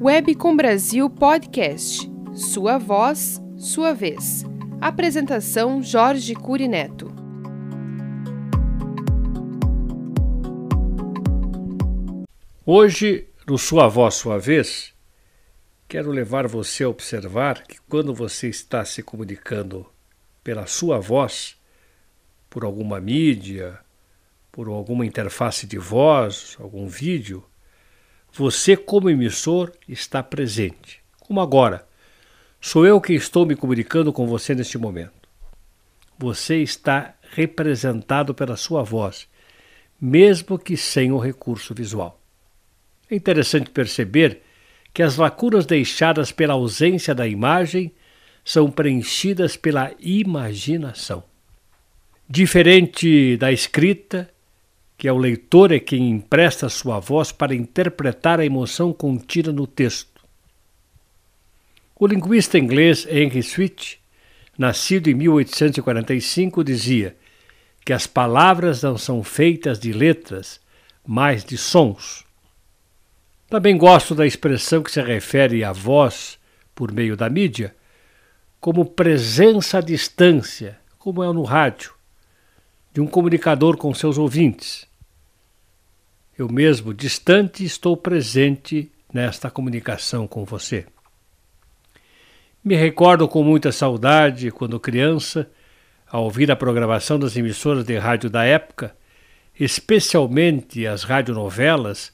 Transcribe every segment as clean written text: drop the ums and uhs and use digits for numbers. Webcom Brasil Podcast. Sua voz, sua vez. Apresentação Jorge Cury Neto. Hoje, no Sua Voz, Sua Vez, quero levar você a observar que quando você está se comunicando pela sua voz, por alguma mídia, por alguma interface de voz, algum vídeo, você, como emissor, está presente. Como agora. Sou eu que estou me comunicando com você neste momento. Você está representado pela sua voz, mesmo que sem o recurso visual. É interessante perceber que as lacunas deixadas pela ausência da imagem são preenchidas pela imaginação. Diferente da escrita, que é o leitor é quem empresta sua voz para interpretar a emoção contida no texto. O linguista inglês Henry Sweet, nascido em 1845, dizia que as palavras não são feitas de letras, mas de sons. Também gosto da expressão que se refere à voz, por meio da mídia, como presença à distância, como é no rádio, de um comunicador com seus ouvintes. Eu mesmo, distante, estou presente nesta comunicação com você. Me recordo com muita saudade, quando criança, ao ouvir a programação das emissoras de rádio da época, especialmente as radionovelas,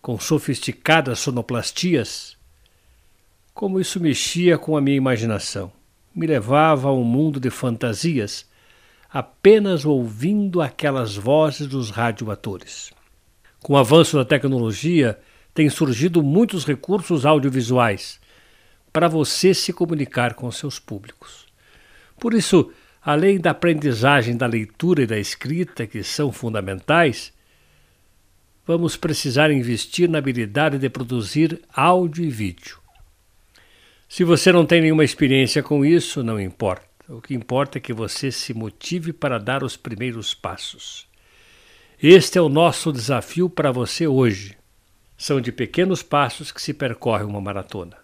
com sofisticadas sonoplastias, como isso mexia com a minha imaginação. Me levava a um mundo de fantasias, apenas ouvindo aquelas vozes dos radioatores. Com o avanço da tecnologia, têm surgido muitos recursos audiovisuais, para você se comunicar com seus públicos. Por isso, além da aprendizagem da leitura e da escrita, que são fundamentais, vamos precisar investir na habilidade de produzir áudio e vídeo. Se você não tem nenhuma experiência com isso, não importa. O que importa é que você se motive para dar os primeiros passos. Este é o nosso desafio para você hoje. São de pequenos passos que se percorre uma maratona.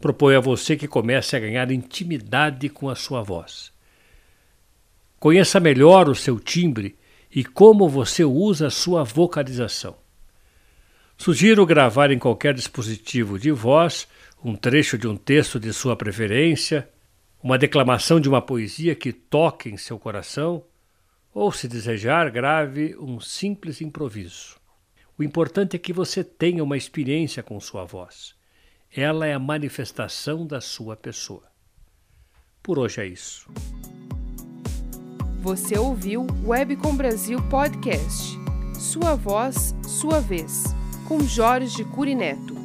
Proponho a você que comece a ganhar intimidade com a sua voz. Conheça melhor o seu timbre e como você usa a sua vocalização. Sugiro gravar em qualquer dispositivo de voz um trecho de um texto de sua preferência, uma declamação de uma poesia que toque em seu coração, ou, se desejar, grave um simples improviso. O importante é que você tenha uma experiência com sua voz. Ela é a manifestação da sua pessoa. Por hoje é isso. Você ouviu o Webcom Brasil Podcast. Sua voz, sua vez. Com Jorge Cury Neto.